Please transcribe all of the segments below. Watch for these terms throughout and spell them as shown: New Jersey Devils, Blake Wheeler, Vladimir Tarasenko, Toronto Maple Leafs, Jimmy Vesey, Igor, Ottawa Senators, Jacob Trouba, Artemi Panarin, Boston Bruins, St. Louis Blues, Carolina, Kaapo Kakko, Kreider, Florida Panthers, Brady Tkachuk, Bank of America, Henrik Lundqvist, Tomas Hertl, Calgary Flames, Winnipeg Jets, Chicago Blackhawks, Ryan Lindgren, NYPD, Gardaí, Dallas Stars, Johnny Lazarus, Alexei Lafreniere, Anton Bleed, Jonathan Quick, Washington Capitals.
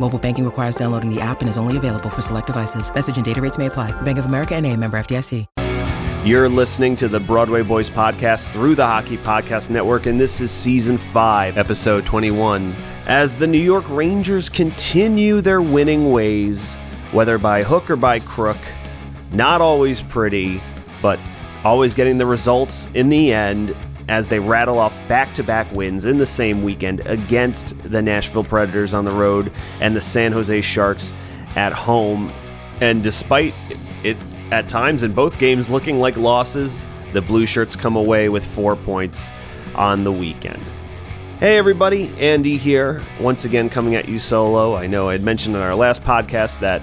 Mobile banking requires downloading the app and is only available for select devices. Message and data rates may apply. Bank of America N.A., member FDIC. You're listening to the Broadway Boys podcast through the Hockey Podcast Network, and this is Season 5, Episode 21. As the New York Rangers continue their winning ways, whether by hook or by crook, not always pretty, but always getting the results in the end, as they rattle off back-to-back wins in the same weekend against the Nashville Predators on the road and the San Jose Sharks at home. And despite it at times in both games looking like losses, the Blue Shirts come away with 4 points on the weekend. Hey everybody, Andy here, once again coming at you solo. I know I had mentioned in our last podcast that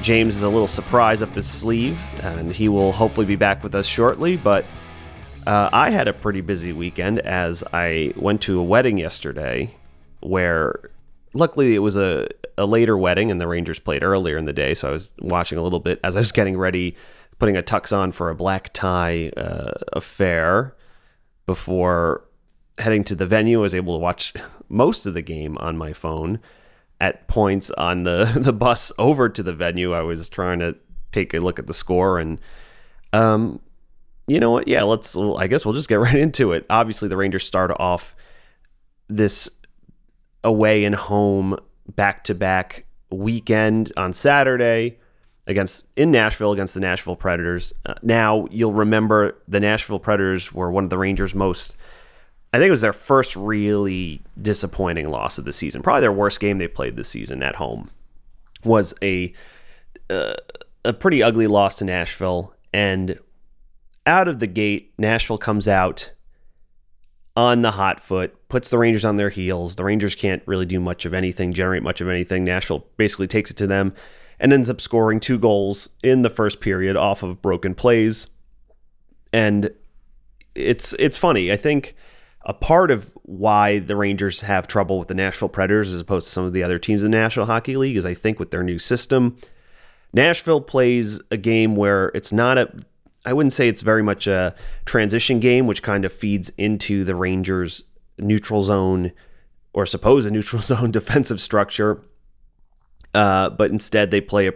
James is a little surprise up his sleeve, and he will hopefully be back with us shortly, but I had a pretty busy weekend as I went to a wedding yesterday where luckily it was a later wedding and the Rangers played earlier in the day, so I was watching a little bit as I was getting ready, putting a tux on for a black tie affair before heading to the venue. I was able to watch most of the game on my phone. At points on the bus over to the venue, I was trying to take a look at the score and you know what? Yeah, I guess we'll just get right into it. Obviously, the Rangers start off this away and home back-to-back weekend on Saturday in Nashville against the Nashville Predators. Now, you'll remember the Nashville Predators were one of the Rangers' most, I think it was their first really disappointing loss of the season. Probably their worst game they played this season at home was a pretty ugly loss to Nashville. And out of the gate, Nashville comes out on the hot foot, puts the Rangers on their heels. The Rangers can't really do much of anything, generate much of anything. Nashville basically takes it to them and ends up scoring 2 goals in the first period off of broken plays. And it's funny. I think a part of why the Rangers have trouble with the Nashville Predators as opposed to some of the other teams in the National Hockey League is I think with their new system, Nashville plays a game where it's not I wouldn't say it's very much a transition game, which kind of feeds into the Rangers' neutral zone or supposed neutral zone defensive structure. But instead they play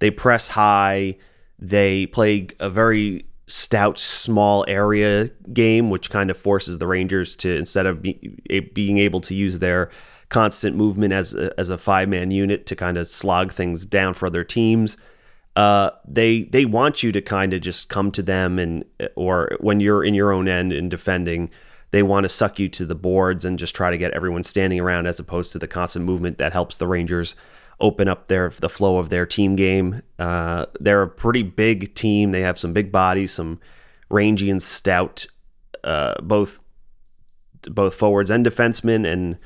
they press high. They play a very stout, small area game, which kind of forces the Rangers to, instead of being able to use their constant movement as a 5-man unit to kind of slog things down for other teams, they want you to kind of just come to them, and or when you're in your own end in defending, they want to suck you to the boards and just try to get everyone standing around as opposed to the constant movement that helps the Rangers open up the flow of their team game. They're a pretty big team. They have some big bodies, some rangy and stout, both forwards and defensemen, and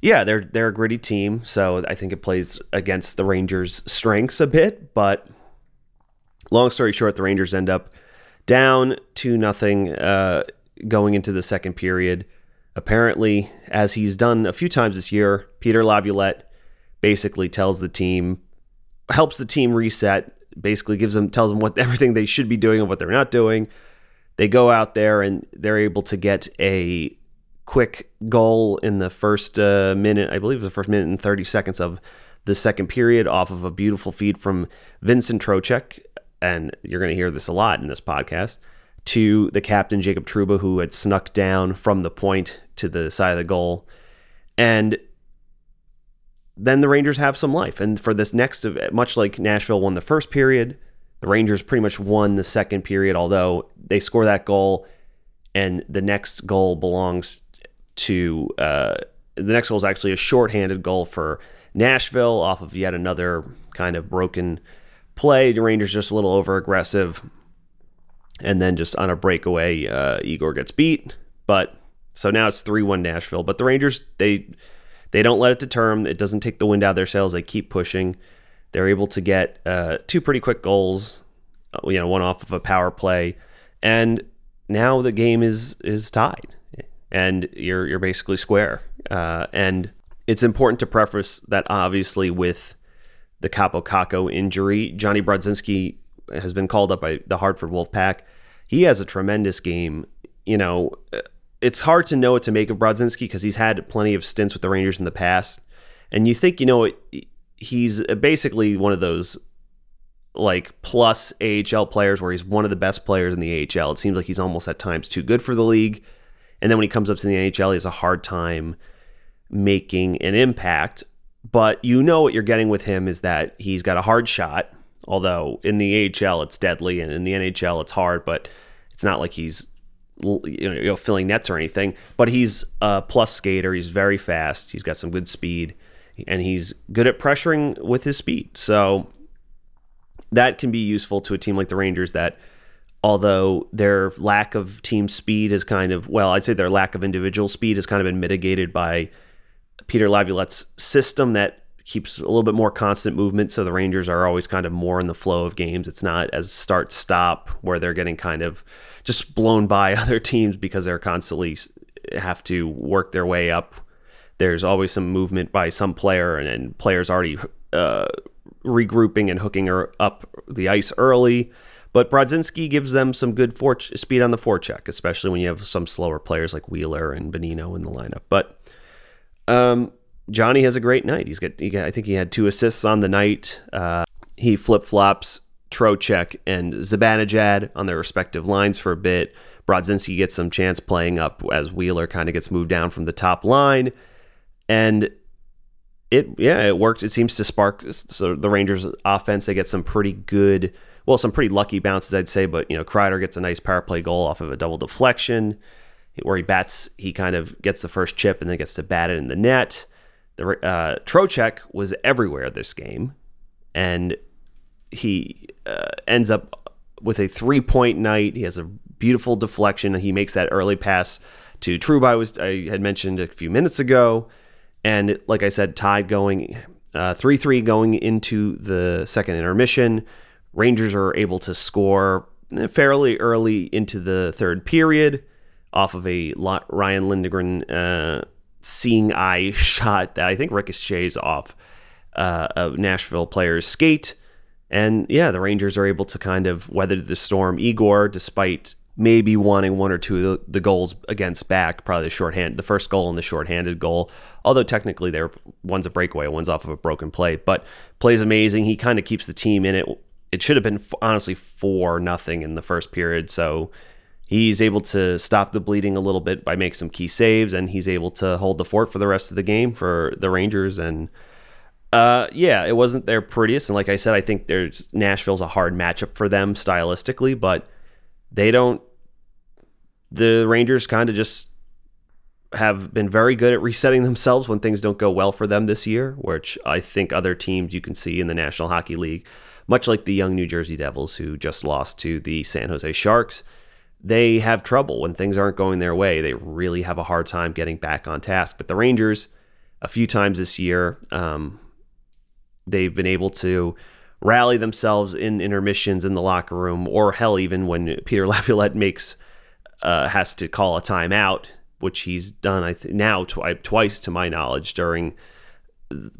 yeah, they're a gritty team. So I think it plays against the Rangers' strengths a bit, but long story short, the Rangers end up down 2-0 going into the second period. Apparently, as he's done a few times this year, Peter Laviolette basically helps the team reset, basically tells them what everything they should be doing and what they're not doing. They go out there and they're able to get a quick goal in the first minute. I believe it was the first minute and 30 seconds of the second period off of a beautiful feed from Vincent Trocheck. And you're going to hear this a lot in this podcast, to the captain, Jacob Trouba, who had snuck down from the point to the side of the goal. And then the Rangers have some life. And for this next, much like Nashville won the first period, the Rangers pretty much won the second period, although they score that goal and the next goal belongs to the next goal is actually a shorthanded goal for Nashville off of yet another kind of broken play. The Rangers just a little over aggressive, and then just on a breakaway, Igor gets beat. But so now it's 3-1 Nashville. But the Rangers, they don't let it deter them. It doesn't take the wind out of their sails. They keep pushing. They're able to get two pretty quick goals, you know, one off of a power play, and now the game is tied, and you're basically square. And it's important to preface that obviously with the Kaapo Kakko injury, Johnny Brodzinski has been called up by the Hartford Wolfpack. He has a tremendous game. You know, it's hard to know what to make of Brodzinski because he's had plenty of stints with the Rangers in the past, and you think you know it, he's basically one of those like plus AHL players where he's one of the best players in the AHL. It seems like he's almost at times too good for the league. And then when he comes up to the NHL, he has a hard time making an impact. But you know what you're getting with him is that he's got a hard shot, although in the AHL it's deadly and in the NHL it's hard, but it's not like he's filling nets or anything. But he's a plus skater. He's very fast. He's got some good speed, and he's good at pressuring with his speed. So that can be useful to a team like the Rangers that, although their lack of team speed is kind of, well, I'd say their lack of individual speed has kind of been mitigated by Peter Laviolette's system that keeps a little bit more constant movement. So the Rangers are always kind of more in the flow of games. It's not as start-stop where they're getting kind of just blown by other teams because they're constantly have to work their way up. There's always some movement by some player and players already regrouping and hooking her up the ice early. But Brodzinski gives them some good speed on the forecheck, especially when you have some slower players like Wheeler and Bonino in the lineup. But Johnny has a great night. I think he had 2 assists on the night. He flip-flops Trocheck and Zibanejad on their respective lines for a bit. Brodzinski gets some chance playing up as Wheeler kind of gets moved down from the top line. And it worked. It seems to spark the Rangers' offense. They get some pretty good, well, some pretty lucky bounces, I'd say. But, you know, Kreider gets a nice power play goal off of a double deflection where he kind of gets the first chip and then gets to bat it in the net. Trocheck was everywhere this game. And he ends up with a 3-point night. He has a beautiful deflection. He makes that early pass to Trouba, I had mentioned a few minutes ago. And like I said, tied going 3-3 going into the second intermission. Rangers are able to score fairly early into the third period off of a Ryan Lindgren seeing eye shot that I think ricochets off a Nashville player's skate. And yeah, the Rangers are able to kind of weather the storm. Igor, despite maybe wanting one or two of the goals against back, probably the first goal and the shorthanded goal. Although technically one's a breakaway, one's off of a broken play, but plays amazing. He kind of keeps the team in it. It should have been honestly 4-0 in the first period. So he's able to stop the bleeding a little bit by making some key saves, and he's able to hold the fort for the rest of the game for the Rangers. And yeah, it wasn't their prettiest. And like I said, I think Nashville's a hard matchup for them stylistically, but the Rangers kind of just have been very good at resetting themselves when things don't go well for them this year, which I think other teams you can see in the National Hockey League, much like the young New Jersey Devils who just lost to the San Jose Sharks, they have trouble when things aren't going their way. They really have a hard time getting back on task. But the Rangers, a few times this year, they've been able to rally themselves in intermissions in the locker room, or hell, even when Peter Laviolette has to call a timeout, which he's done now twice to my knowledge during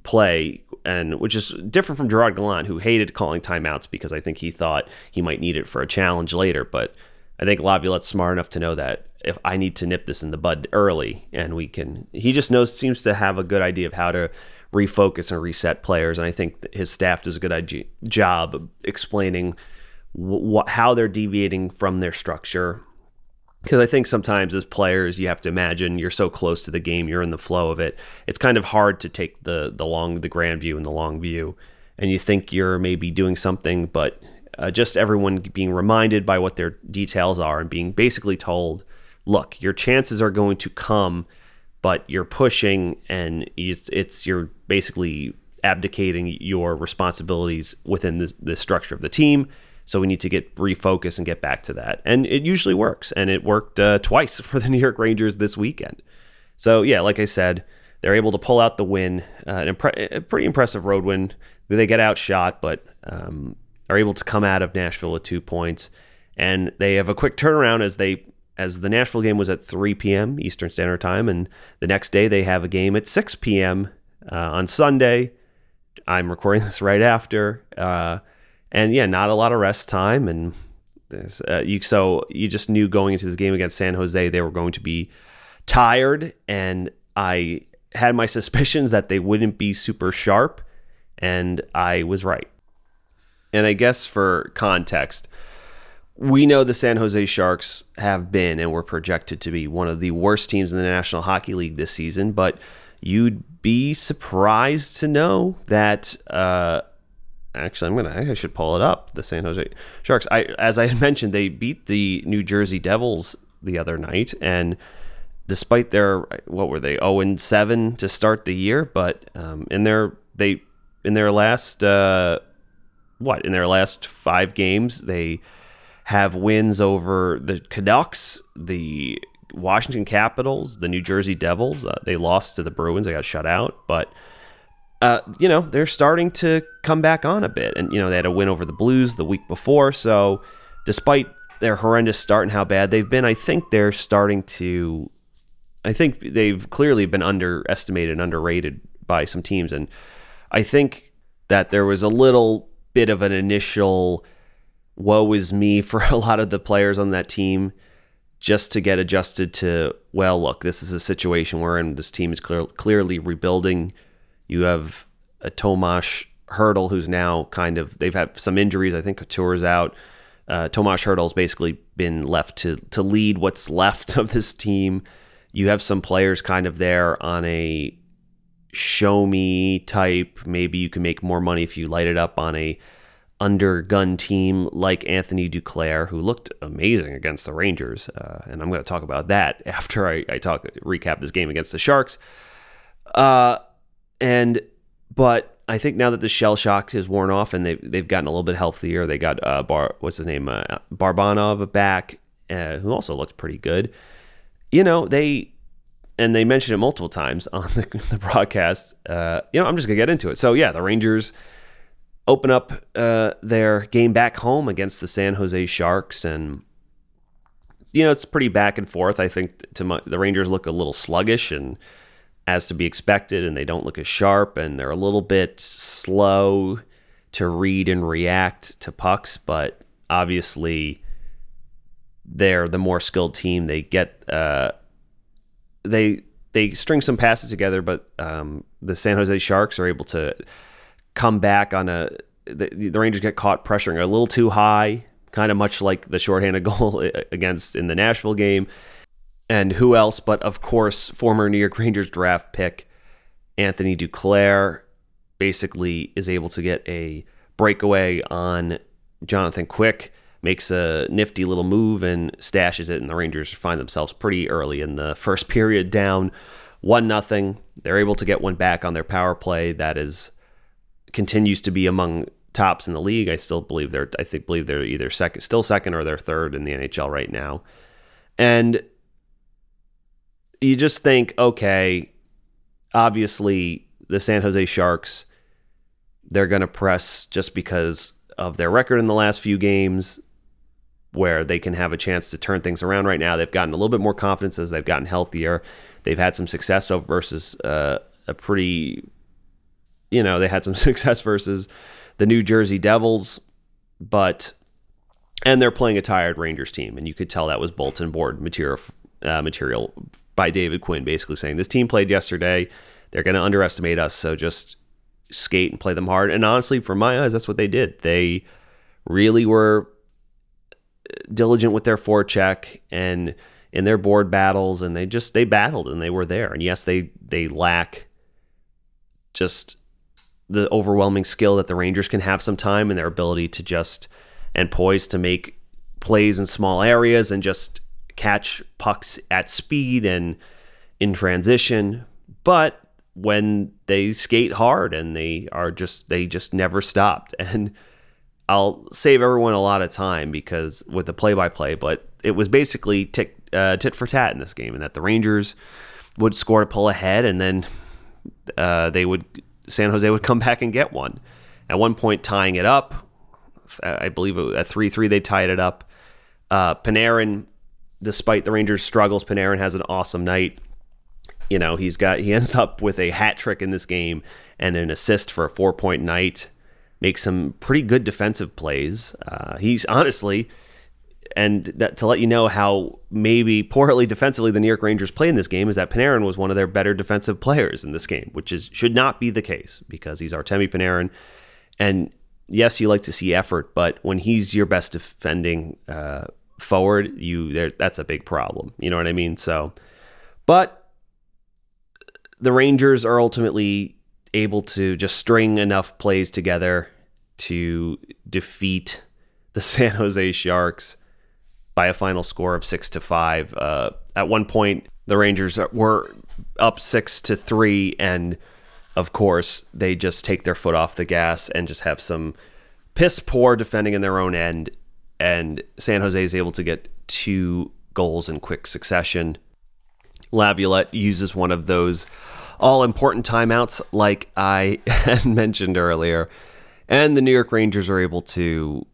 play, and which is different from Gerard Gallant, who hated calling timeouts because I think he thought he might need it for a challenge later. But I think Laviolette's smart enough to know that if I need to nip this in the bud early, and he just seems to have a good idea of how to refocus and reset players, and I think his staff does a good job explaining how they're deviating from their structure. Because I think sometimes as players, you have to imagine you're so close to the game, you're in the flow of it. It's kind of hard to take the grand view and the long view, and you think you're maybe doing something, but just everyone being reminded by what their details are and being basically told look, your chances are going to come, but you're pushing, and you're basically abdicating your responsibilities within the structure of the team. So we need to get refocused and get back to that. And it usually works. And it worked twice for the New York Rangers this weekend. So, yeah, like I said, they're able to pull out the win, a pretty impressive road win. They get outshot, but are able to come out of Nashville with 2 points. And they have a quick turnaround as the Nashville game was at 3 p.m. Eastern Standard Time. And the next day they have a game at 6 p.m. On Sunday. I'm recording this right after. And yeah, not a lot of rest time, and you just knew going into this game against San Jose they were going to be tired, and I had my suspicions that they wouldn't be super sharp, and I was right. And I guess for context, we know the San Jose Sharks have been and were projected to be one of the worst teams in the National Hockey League this season, but you'd be surprised to know that... Actually, I should pull it up. The San Jose Sharks. As I had mentioned, they beat the New Jersey Devils the other night, and despite their 0-7 to start the year, but in their last 5 games, they have wins over the Canucks, the Washington Capitals, the New Jersey Devils. They lost to the Bruins. They got shut out, but. They're starting to come back on a bit. And, they had a win over the Blues the week before. So despite their horrendous start and how bad they've been, I think they've clearly been underestimated and underrated by some teams. And I think that there was a little bit of an initial woe is me for a lot of the players on that team just to get adjusted to, well, look, this is a situation we're in. This team is clearly rebuilding. You have a Tomas Hertl who's now they've had some injuries. I think Couture's out. Tomas Hertl's basically been left to lead what's left of this team. You have some players there on a show me type. Maybe you can make more money if you light it up on a undergun team like Anthony Duclair, who looked amazing against the Rangers. And I'm going to talk about that after I recap this game against the Sharks. But I think now that the shell shock has worn off and they've gotten a little bit healthier, they got Barbanov back, who also looked pretty good. They mentioned it multiple times on the broadcast. I'm just gonna get into it. So yeah, the Rangers open up their game back home against the San Jose Sharks, and it's pretty back and forth. I think the Rangers look a little sluggish and. As to be expected, and they don't look as sharp, and they're a little bit slow to read and react to pucks, but obviously they're the more skilled team. They get they string some passes together, but the San Jose Sharks are able to come back on the Rangers get caught pressuring a little too high, kind of much like the shorthanded goal in the Nashville game. And who else but, of course, former New York Rangers draft pick Anthony Duclair basically is able to get a breakaway on Jonathan Quick, makes a nifty little move and stashes it, and the Rangers find themselves pretty early in the first period down 1-0. They're able to get one back on their power play that continues to be among tops in the league. I believe they're either second or they're third in the NHL right now. And you just think, okay, obviously the San Jose Sharks, they're going to press just because of their record in the last few games where they can have a chance to turn things around right now. They've gotten a little bit more confidence as they've gotten healthier. They've had some success versus they had some success versus the New Jersey Devils, and they're playing a tired Rangers team. And you could tell that was bulletin board material by David Quinn, basically saying this team played yesterday, they're going to underestimate us, so just skate and play them hard. And honestly, from my eyes, that's what they did. They really were diligent with their forecheck and in their board battles, and they battled and they were there. And yes, they lack just the overwhelming skill that the Rangers can have sometime, and their ability to just and poise to make plays in small areas and just catch pucks at speed and in transition, but when they skate hard and they just never stopped. And I'll save everyone a lot of time because with the play-by-play, but it was basically tit for tat in this game, and that the Rangers would score to pull ahead, and then San Jose would come back and get one. At one point, tying it up, I believe at 3-3 they tied it up. Panarin, despite the Rangers' struggles, Panarin has an awesome night. You know, he ends up with a hat trick in this game and an assist for a 4-point night. Makes some pretty good defensive plays. He's honestly, and that, to let you know how maybe poorly defensively the New York Rangers play in this game, is that Panarin was one of their better defensive players in this game, which should not be the case because he's Artemi Panarin. And yes, you like to see effort, but when he's your best defending forward, that's a big problem. You know what I mean? So, but the Rangers are ultimately able to just string enough plays together to defeat the San Jose Sharks by a final score of 6-5. At one point, the Rangers were up 6-3, and of course, they just take their foot off the gas and just have some piss poor defending in their own end. And San Jose is able to get 2 goals in quick succession. Laviolette uses one of those all-important timeouts like I had mentioned earlier. And the New York Rangers are able to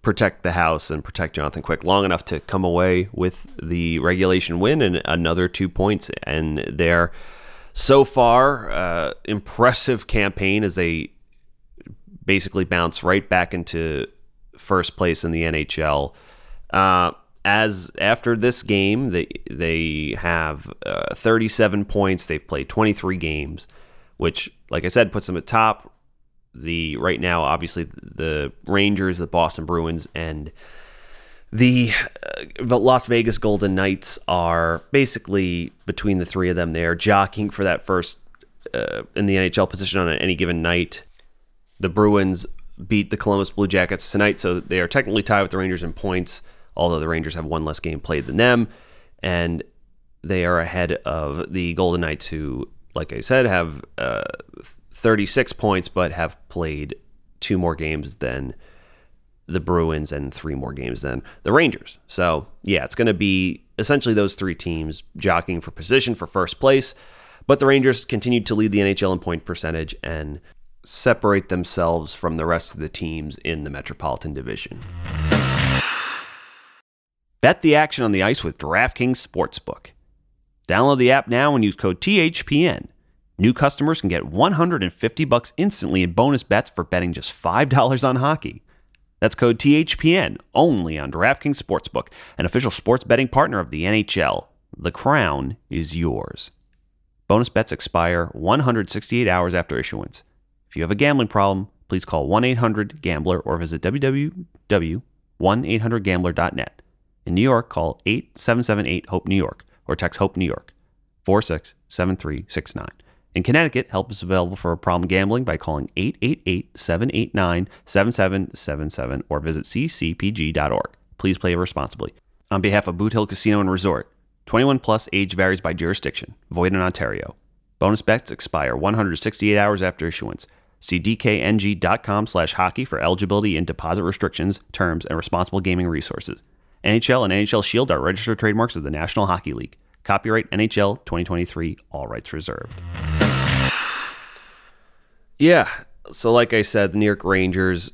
protect the house and protect Jonathan Quick long enough to come away with the regulation win and another 2 points. And their so far impressive campaign as they basically bounce right back into first place in the NHL. As after this game, they have 37 points. They've played 23 games, which, like I said, puts them at top. Right now, obviously, the Rangers, the Boston Bruins, and the Las Vegas Golden Knights are basically, between the three of them, they are jockeying for that first in the NHL position on any given night. The Bruins beat the Columbus Blue Jackets tonight, so they are technically tied with the Rangers in points, although the Rangers have one less game played than them, and they are ahead of the Golden Knights, who, like I said, have 36 points, but have played 2 more games than the Bruins and 3 more games than the Rangers. So, yeah, it's going to be essentially those 3 teams jockeying for position for first place, but the Rangers continued to lead the NHL in point percentage and separate themselves from the rest of the teams in the Metropolitan Division. Bet the action on the ice with DraftKings Sportsbook. Download the app now and use code THPN. New customers can get $150 instantly in bonus bets for betting just $5 on hockey. That's code THPN only on DraftKings Sportsbook, an official sports betting partner of the NHL. The crown is yours. Bonus bets expire 168 hours after issuance. If you have a gambling problem, please call 1-800-GAMBLER or visit www.1800gambler.net. In New York, call 8778-HOPE-NEW YORK or text HOPE-NEW YORK 467369. In Connecticut, help is available for a problem gambling by calling 888-789-7777 or visit ccpg.org. Please play responsibly. On behalf of Boot Hill Casino and Resort, 21 plus, age varies by jurisdiction. Void in Ontario. Bonus bets expire 168 hours after issuance. See dkng.com/hockey for eligibility and deposit restrictions, terms, and responsible gaming resources. NHL and NHL Shield are registered trademarks of the National Hockey League. Copyright NHL 2023, all rights reserved. Yeah, so like I said, the New York Rangers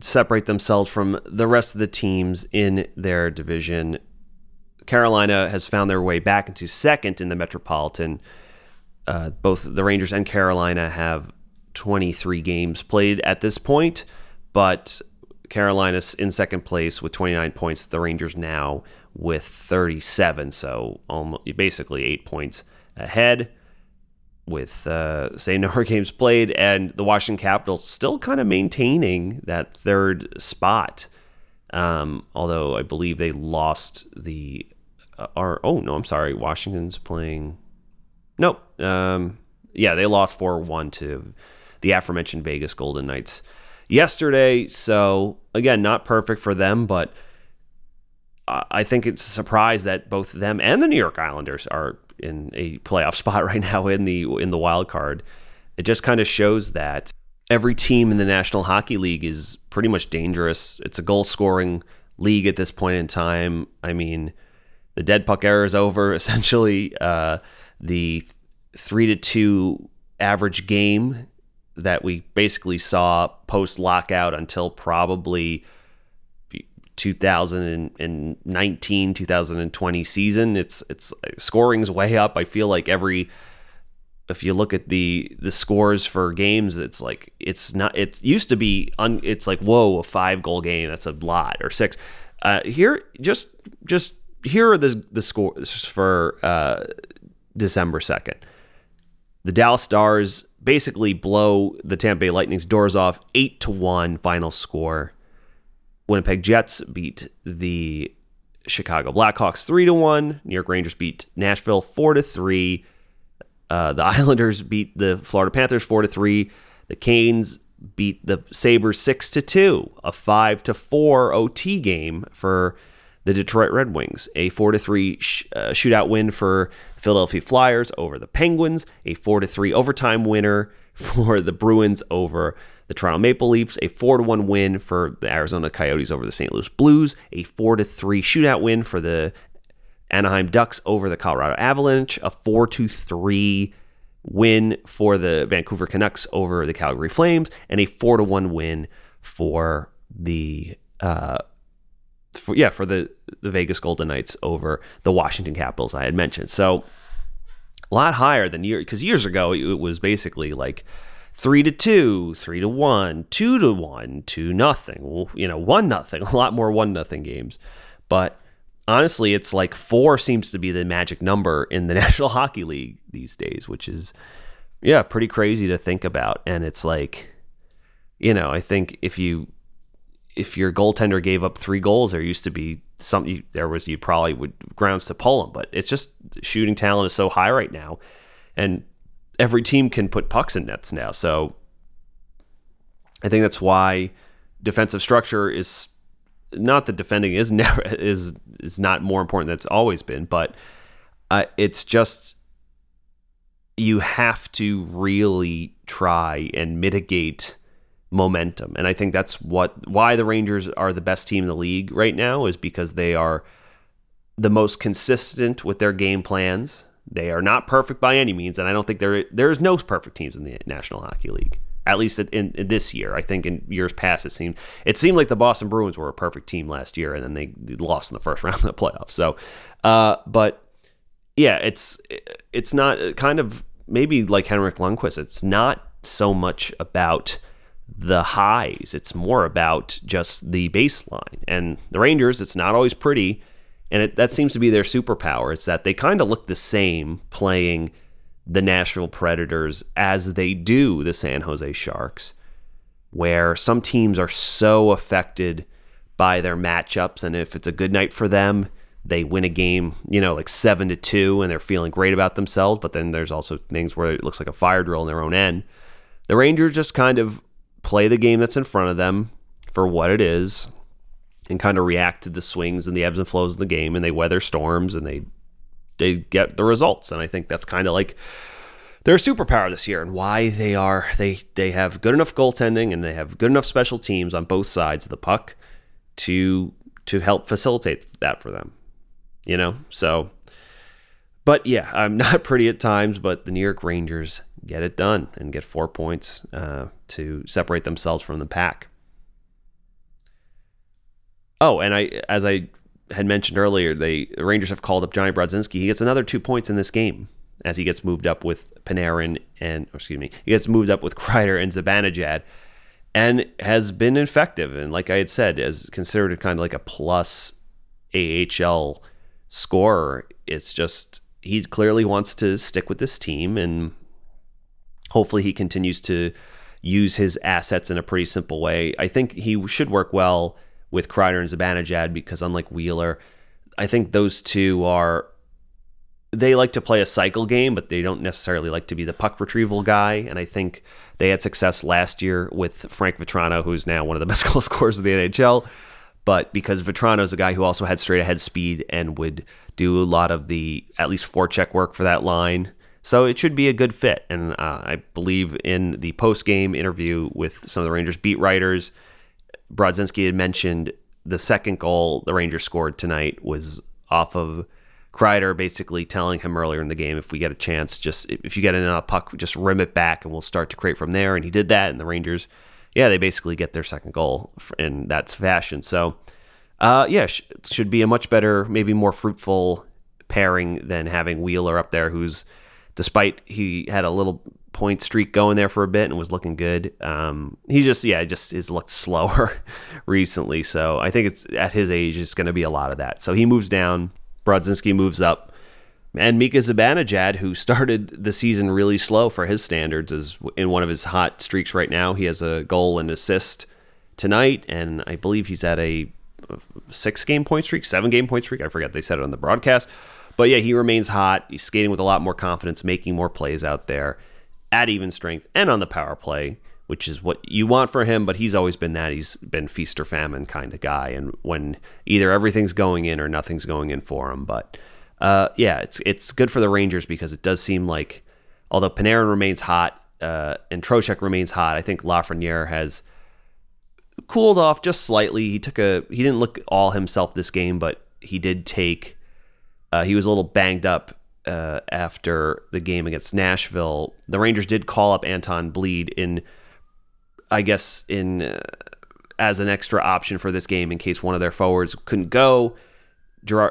separate themselves from the rest of the teams in their division. Carolina has found their way back into second in the Metropolitan. Both the Rangers and Carolina have 23 games played at this point, but Carolina's in second place with 29 points. The Rangers now with 37, so basically 8 points ahead with same number of games played, and the Washington Capitals still kind of maintaining that third spot, although I believe they lost the Washington's playing. Nope. Yeah, they lost 4-1 to the aforementioned Vegas Golden Knights yesterday, so again, not perfect for them, but I think it's a surprise that both them and the New York Islanders are in a playoff spot right now in the wild card. It just kind of shows that every team in the National Hockey League is pretty much dangerous. It's a goal-scoring league at this point in time. I mean, the dead puck era is over, essentially. The 3-2 average game that we basically saw post-lockout until probably 2019, 2020 season, it's scoring's way up. I feel like if you look at the scores for games, it's like, whoa, a 5-goal game, that's a lot, or 6. Here, just here are the scores for December 2nd. The Dallas Stars basically blow the Tampa Bay Lightning's doors off, 8-1 final score. Winnipeg Jets beat the Chicago Blackhawks 3-1. New York Rangers beat Nashville 4-3. The Islanders beat the Florida Panthers 4-3. The Canes beat the Sabres 6-2. A 5-4 OT game for the Detroit Red Wings. A 4-3 shootout win for the Philadelphia Flyers over the Penguins. A 4-3 overtime winner for the Bruins over the Toronto Maple Leafs, a 4-1 win for the Arizona Coyotes over the St. Louis Blues, a 4-3 shootout win for the Anaheim Ducks over the Colorado Avalanche, a 4-3 win for the Vancouver Canucks over the Calgary Flames, and a 4-1 win for the for the Vegas Golden Knights over the Washington Capitals I had mentioned. So a lot higher than years ago it was basically like 3-2, 3-1, 2-1, 2-0, well, 1-0, a lot more 1-0 games. But honestly, it's like 4 seems to be the magic number in the National Hockey League these days, which is, pretty crazy to think about. And it's like, I think if your goaltender gave up 3 goals, there used to be something, you probably would grounds to pull them. But it's just shooting talent is so high right now. And every team can put pucks in nets now. So I think that's why defensive structure is not that defending is not more important than it's always been, but it's just, you have to really try and mitigate momentum. And I think that's why the Rangers are the best team in the league right now, is because they are the most consistent with their game plans. They are not perfect by any means, and I don't think there is no perfect teams in the National Hockey League, at least in this year. I think in years past, it seemed like the Boston Bruins were a perfect team last year, and then they lost in the first round of the playoffs. So, but yeah, it's not kind of maybe like Henrik Lundqvist. It's not so much about the highs; it's more about just the baseline. And the Rangers, it's not always pretty. And that seems to be their superpower. It's that they kind of look the same playing the Nashville Predators as they do the San Jose Sharks, where some teams are so affected by their matchups. And if it's a good night for them, they win a game, like 7-2, and they're feeling great about themselves. But then there's also things where it looks like a fire drill in their own end. The Rangers just kind of play the game that's in front of them for what it is, and kind of react to the swings and the ebbs and flows of the game, and they weather storms, and they get the results. And I think that's kind of like their superpower this year, and why they have good enough goaltending, and they have good enough special teams on both sides of the puck to help facilitate that for them. So, but yeah, I'm not pretty at times, but the New York Rangers get it done and get 4 points to separate themselves from the pack. Oh, and as I had mentioned earlier, the Rangers have called up Johnny Brodzinski. He gets another 2 points in this game as he gets moved up with Panarin he gets moved up with Kreider and Zibanejad, and has been effective. And like I had said, is considered kind of like a plus AHL scorer. It's just he clearly wants to stick with this team, and hopefully he continues to use his assets in a pretty simple way. I think he should work well with Kreider and Zibanejad, because unlike Wheeler, I think those two they like to play a cycle game, but they don't necessarily like to be the puck retrieval guy. And I think they had success last year with Frank Vetrano, who's now one of the best goal scorers of the NHL. But because Vetrano's a guy who also had straight-ahead speed and would do a lot of the, at least forecheck work for that line. So it should be a good fit. And I believe in the post-game interview with some of the Rangers beat writers, Brodzinski had mentioned the second goal the Rangers scored tonight was off of Kreider basically telling him earlier in the game, if we get a chance, just if you get in a puck, just rim it back and we'll start to create from there. And he did that, and the Rangers... yeah, they basically get their second goal in that fashion. So, yeah, should be a much better, maybe more fruitful pairing than having Wheeler up there, who's, despite he had a little point streak going there for a bit and was looking good, he just, yeah, just has looked slower recently. So I think it's at his age, it's going to be a lot of that. So he moves down, Brodzinski moves up, and Mika Zibanejad, who started the season really slow for his standards, is in one of his hot streaks right now. He has a goal and assist tonight, and I believe he's at a 7-game point streak. I forgot they said it on the broadcast. But yeah, he remains hot. He's skating with a lot more confidence, making more plays out there at even strength and on the power play, which is what you want for him, but he's always been that. He's been feast or famine kind of guy, and when either everything's going in or nothing's going in for him, but... yeah, it's good for the Rangers because it does seem like, although Panarin remains hot and Trocheck remains hot, I think Lafreniere has cooled off just slightly. He didn't look all himself this game, but he did take. He was a little banged up after the game against Nashville. The Rangers did call up Anton Bleed as an extra option for this game in case one of their forwards couldn't go. Peter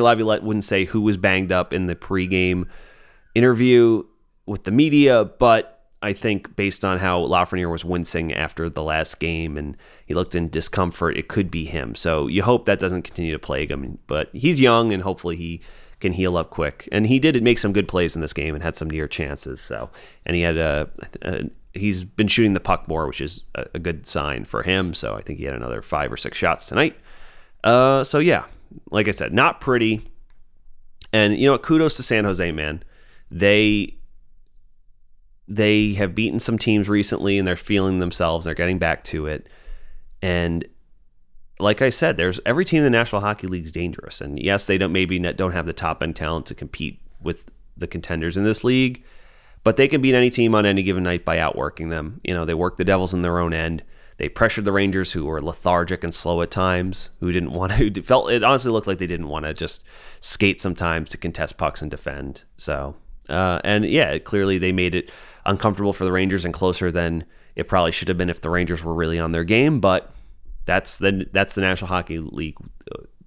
Laviolette wouldn't say who was banged up in the pregame interview with the media, but I think based on how Lafreniere was wincing after the last game and he looked in discomfort, it could be him. So you hope that doesn't continue to plague him, but he's young and hopefully he can heal up quick. And he did make some good plays in this game and had some near chances. So, and he had he's been shooting the puck more, which is a good sign for him. So I think he had another 5 or 6 shots tonight. So yeah, like I said, not pretty. And you know what? Kudos to San Jose, man. They have beaten some teams recently and they're feeling themselves. They're getting back to it. And like I said, there's every team in the National Hockey League is dangerous. And yes, they don't have the top end talent to compete with the contenders in this league, but they can beat any team on any given night by outworking them. You know, they work the Devils in their own end. They pressured the Rangers, who were lethargic and slow at times, it honestly looked like they didn't want to just skate sometimes to contest pucks and defend. So, and yeah, clearly they made it uncomfortable for the Rangers and closer than it probably should have been if the Rangers were really on their game. But that's the National Hockey League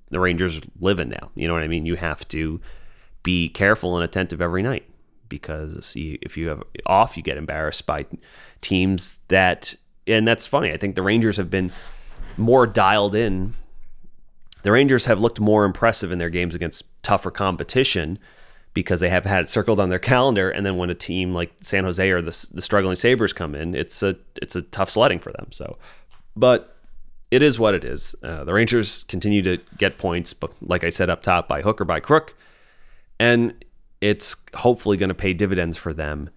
the Rangers live in now. You know what I mean? You have to be careful and attentive every night because if you have off, you get embarrassed by teams that. And that's funny. I think the Rangers have been more dialed in. The Rangers have looked more impressive in their games against tougher competition because they have had it circled on their calendar. And then when a team like San Jose or the struggling Sabres come in, it's a tough sledding for them. So, but it is what it is. The Rangers continue to get points, but like I said up top, by hook or by crook, and it's hopefully going to pay dividends for them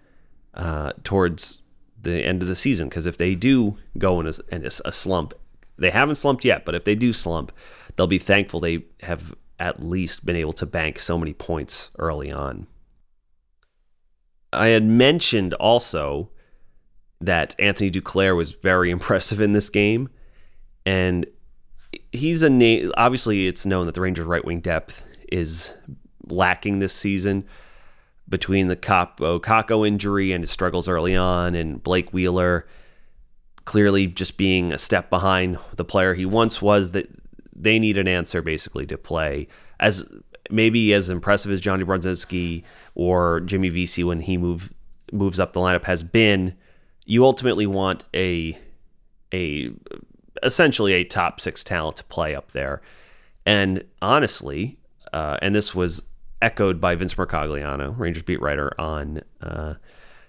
towards the end of the season, because if they do go in a slump, they haven't slumped yet, but if they do slump, they'll be thankful they have at least been able to bank so many points early on. I had mentioned also that Anthony Duclair was very impressive in this game, and he's a name. Obviously, it's known that the Rangers' right-wing depth is lacking this season. Between the Kaapo Kakko injury and his struggles early on, and Blake Wheeler clearly just being a step behind the player he once was, that they need an answer basically to play as maybe as impressive as Johnny Brodzinski or Jimmy Vesey when he moves up the lineup has been. You ultimately want essentially a top 6 talent to play up there, and honestly, and this was echoed by Vince Mercogliano, Rangers beat writer, on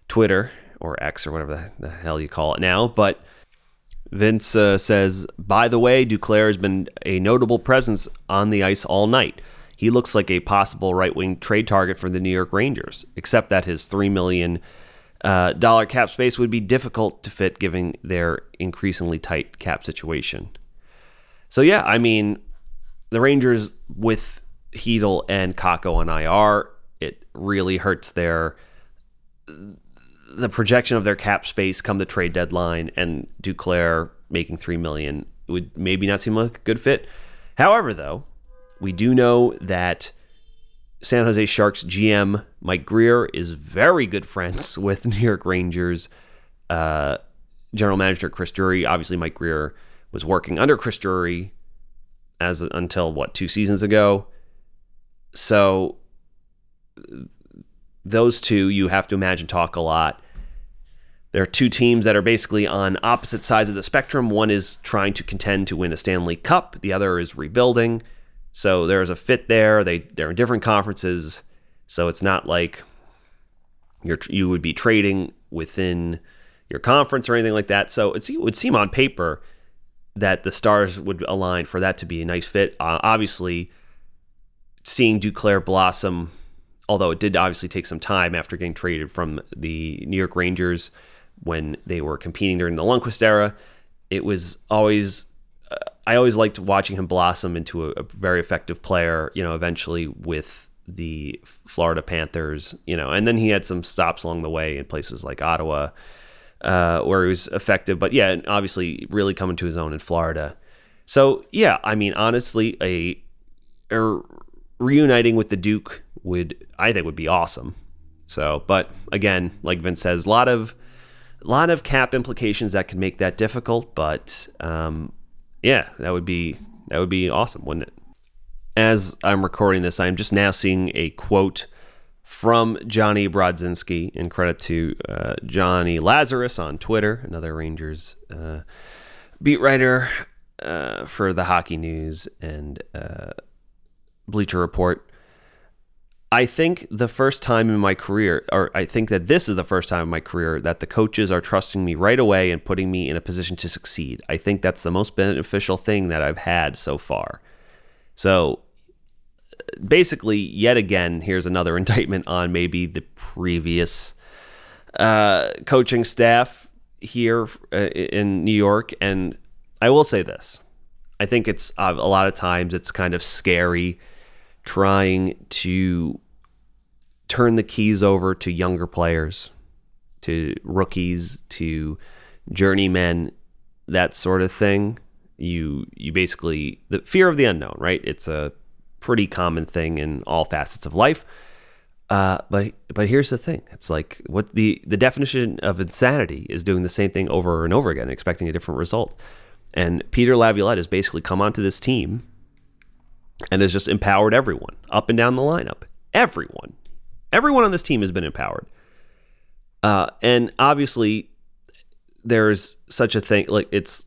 Twitter, or X, or whatever the hell you call it now. But Vince says, by the way, Duclair has been a notable presence on the ice all night. He looks like a possible right-wing trade target for the New York Rangers, except that his $3 million dollar cap space would be difficult to fit given their increasingly tight cap situation. So yeah, I mean, the Rangers with Hedl and Kakko on IR, it really hurts the projection of their cap space come the trade deadline, and Duclair making $3 million would maybe not seem like a good fit. However, though, we do know that San Jose Sharks GM Mike Greer is very good friends with New York Rangers general manager Chris Drury. Obviously, Mike Greer was working under Chris Drury until what, 2 seasons ago. So those two, you have to imagine, talk a lot. There are two teams that are basically on opposite sides of the spectrum. One is trying to contend to win a Stanley Cup. The other is rebuilding. So there's a fit there. They're in different conferences, so it's not like you would be trading within your conference or anything like that. So it would seem on paper that the stars would align for that to be a nice fit. Obviously, seeing Duclair blossom, although it did obviously take some time after getting traded from the New York Rangers when they were competing during the Lundqvist era, it was always... I always liked watching him blossom into a very effective player, you know, eventually with the Florida Panthers, you know, and then he had some stops along the way in places like Ottawa where he was effective. But yeah, obviously really coming to his own in Florida. So yeah, I mean, honestly, a reuniting with the Duke would be awesome. So, but again, like Vince says, a lot of cap implications that could make that difficult, but, yeah, that would be awesome, wouldn't it? As I'm recording this, I'm just now seeing a quote from Johnny Brodzinski, and credit to Johnny Lazarus on Twitter, another Rangers beat writer for the Hockey News and Bleacher Report. I think that this is the first time in my career that the coaches are trusting me right away and putting me in a position to succeed. I think that's the most beneficial thing that I've had so far. So basically, yet again, here's another indictment on maybe the previous coaching staff here in New York. And I will say this. I think it's a lot of times it's kind of scary trying to turn the keys over to younger players, to rookies, to journeymen, that sort of thing. You basically, the fear of the unknown, right? It's a pretty common thing in all facets of life. But here's the thing. It's like what the definition of insanity is doing the same thing over and over again, expecting a different result. And Peter Laviolette has basically come onto this team and has just empowered everyone up and down the lineup. Everyone on this team has been empowered. And obviously, there's such a thing, like it's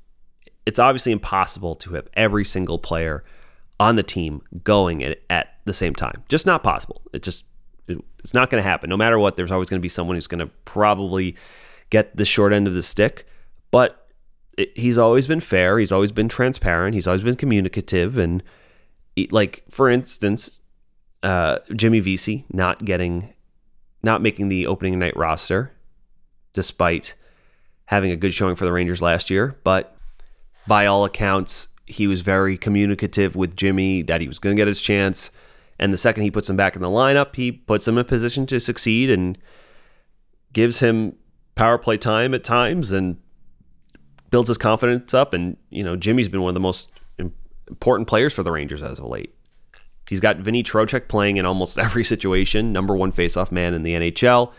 obviously impossible to have every single player on the team going at the same time. Just not possible. It's not going to happen. No matter what, there's always going to be someone who's going to probably get the short end of the stick. But he's always been fair. He's always been transparent. He's always been communicative. And like, for instance, Jimmy Vesey not making the opening night roster despite having a good showing for the Rangers last year. But by all accounts, he was very communicative with Jimmy that he was going to get his chance. And the second he puts him back in the lineup, he puts him in a position to succeed and gives him power play time at times and builds his confidence up. And, you know, Jimmy's been one of the most important players for the Rangers as of late. He's got Vinny Trocheck playing in almost every situation, number one faceoff man in the NHL,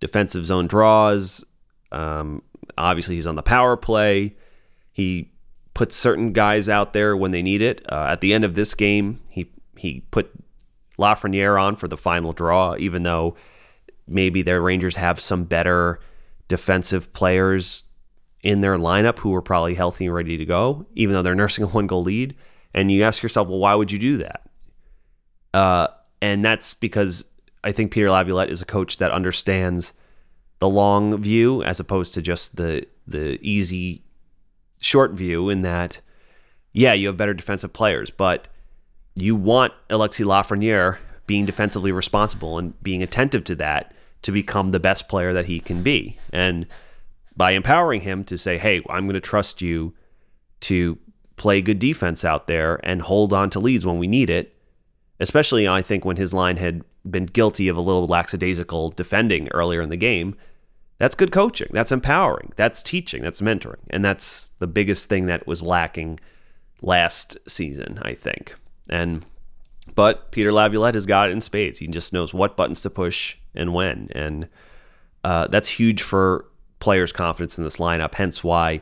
defensive zone draws. Obviously, he's on the power play. He puts certain guys out there when they need it. At the end of this game, he put Lafreniere on for the final draw, even though maybe their Rangers have some better defensive players in their lineup who were probably healthy and ready to go, even though they're nursing a 1-goal lead. And you ask yourself, well, why would you do that? And that's because I think Peter Laviolette is a coach that understands the long view as opposed to just the easy short view, in that, yeah, you have better defensive players, but you want Alexei Lafreniere being defensively responsible and being attentive to that to become the best player that he can be. And by empowering him to say, hey, I'm going to trust you to play good defense out there and hold on to leads when we need it, especially, I think, when his line had been guilty of a little lackadaisical defending earlier in the game. That's good coaching. That's empowering. That's teaching. That's mentoring. And that's the biggest thing that was lacking last season, I think. But Peter Laviolette has got it in spades. He just knows what buttons to push and when. And that's huge for players' confidence in this lineup, hence why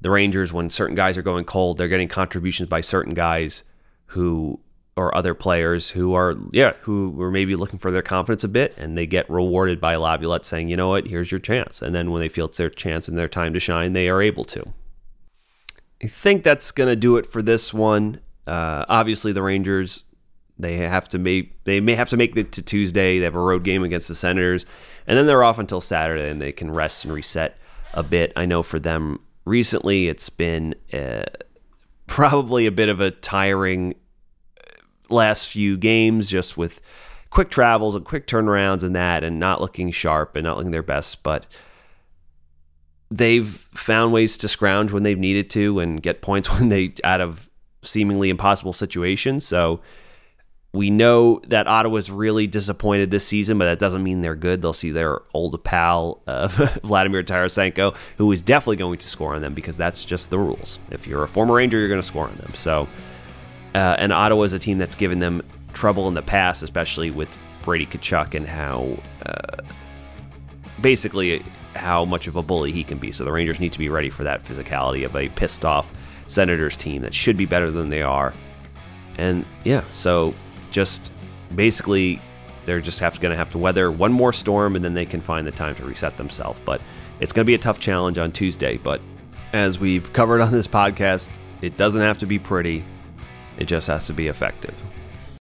the Rangers, when certain guys are going cold, they're getting contributions by certain guys who... or other players who are, who were maybe looking for their confidence a bit, and they get rewarded by Laviolette saying, you know what, here's your chance. And then when they feel it's their chance and their time to shine, they are able to. I think that's going to do it for this one. Obviously, the Rangers, they may have to make it to Tuesday. They have a road game against the Senators, and then they're off until Saturday, and they can rest and reset a bit. I know for them recently, it's been probably a bit of a tiring last few games, just with quick travels and quick turnarounds and that, and not looking sharp and not looking their best, but they've found ways to scrounge when they've needed to and get points when they out of seemingly impossible situations. So we know that Ottawa's really disappointed this season, but that doesn't mean they're good. They'll see their old pal, Vladimir Tarasenko, who is definitely going to score on them, because that's just the rules. If you're a former Ranger, you're going to score on them. So and Ottawa is a team that's given them trouble in the past, especially with Brady Tkachuk and how basically how much of a bully he can be. So the Rangers need to be ready for that physicality of a pissed off Senators team that should be better than they are. And yeah, so just basically they're just going to have to weather one more storm, and then they can find the time to reset themselves. But it's going to be a tough challenge on Tuesday. But as we've covered on this podcast, it doesn't have to be pretty. It just has to be effective.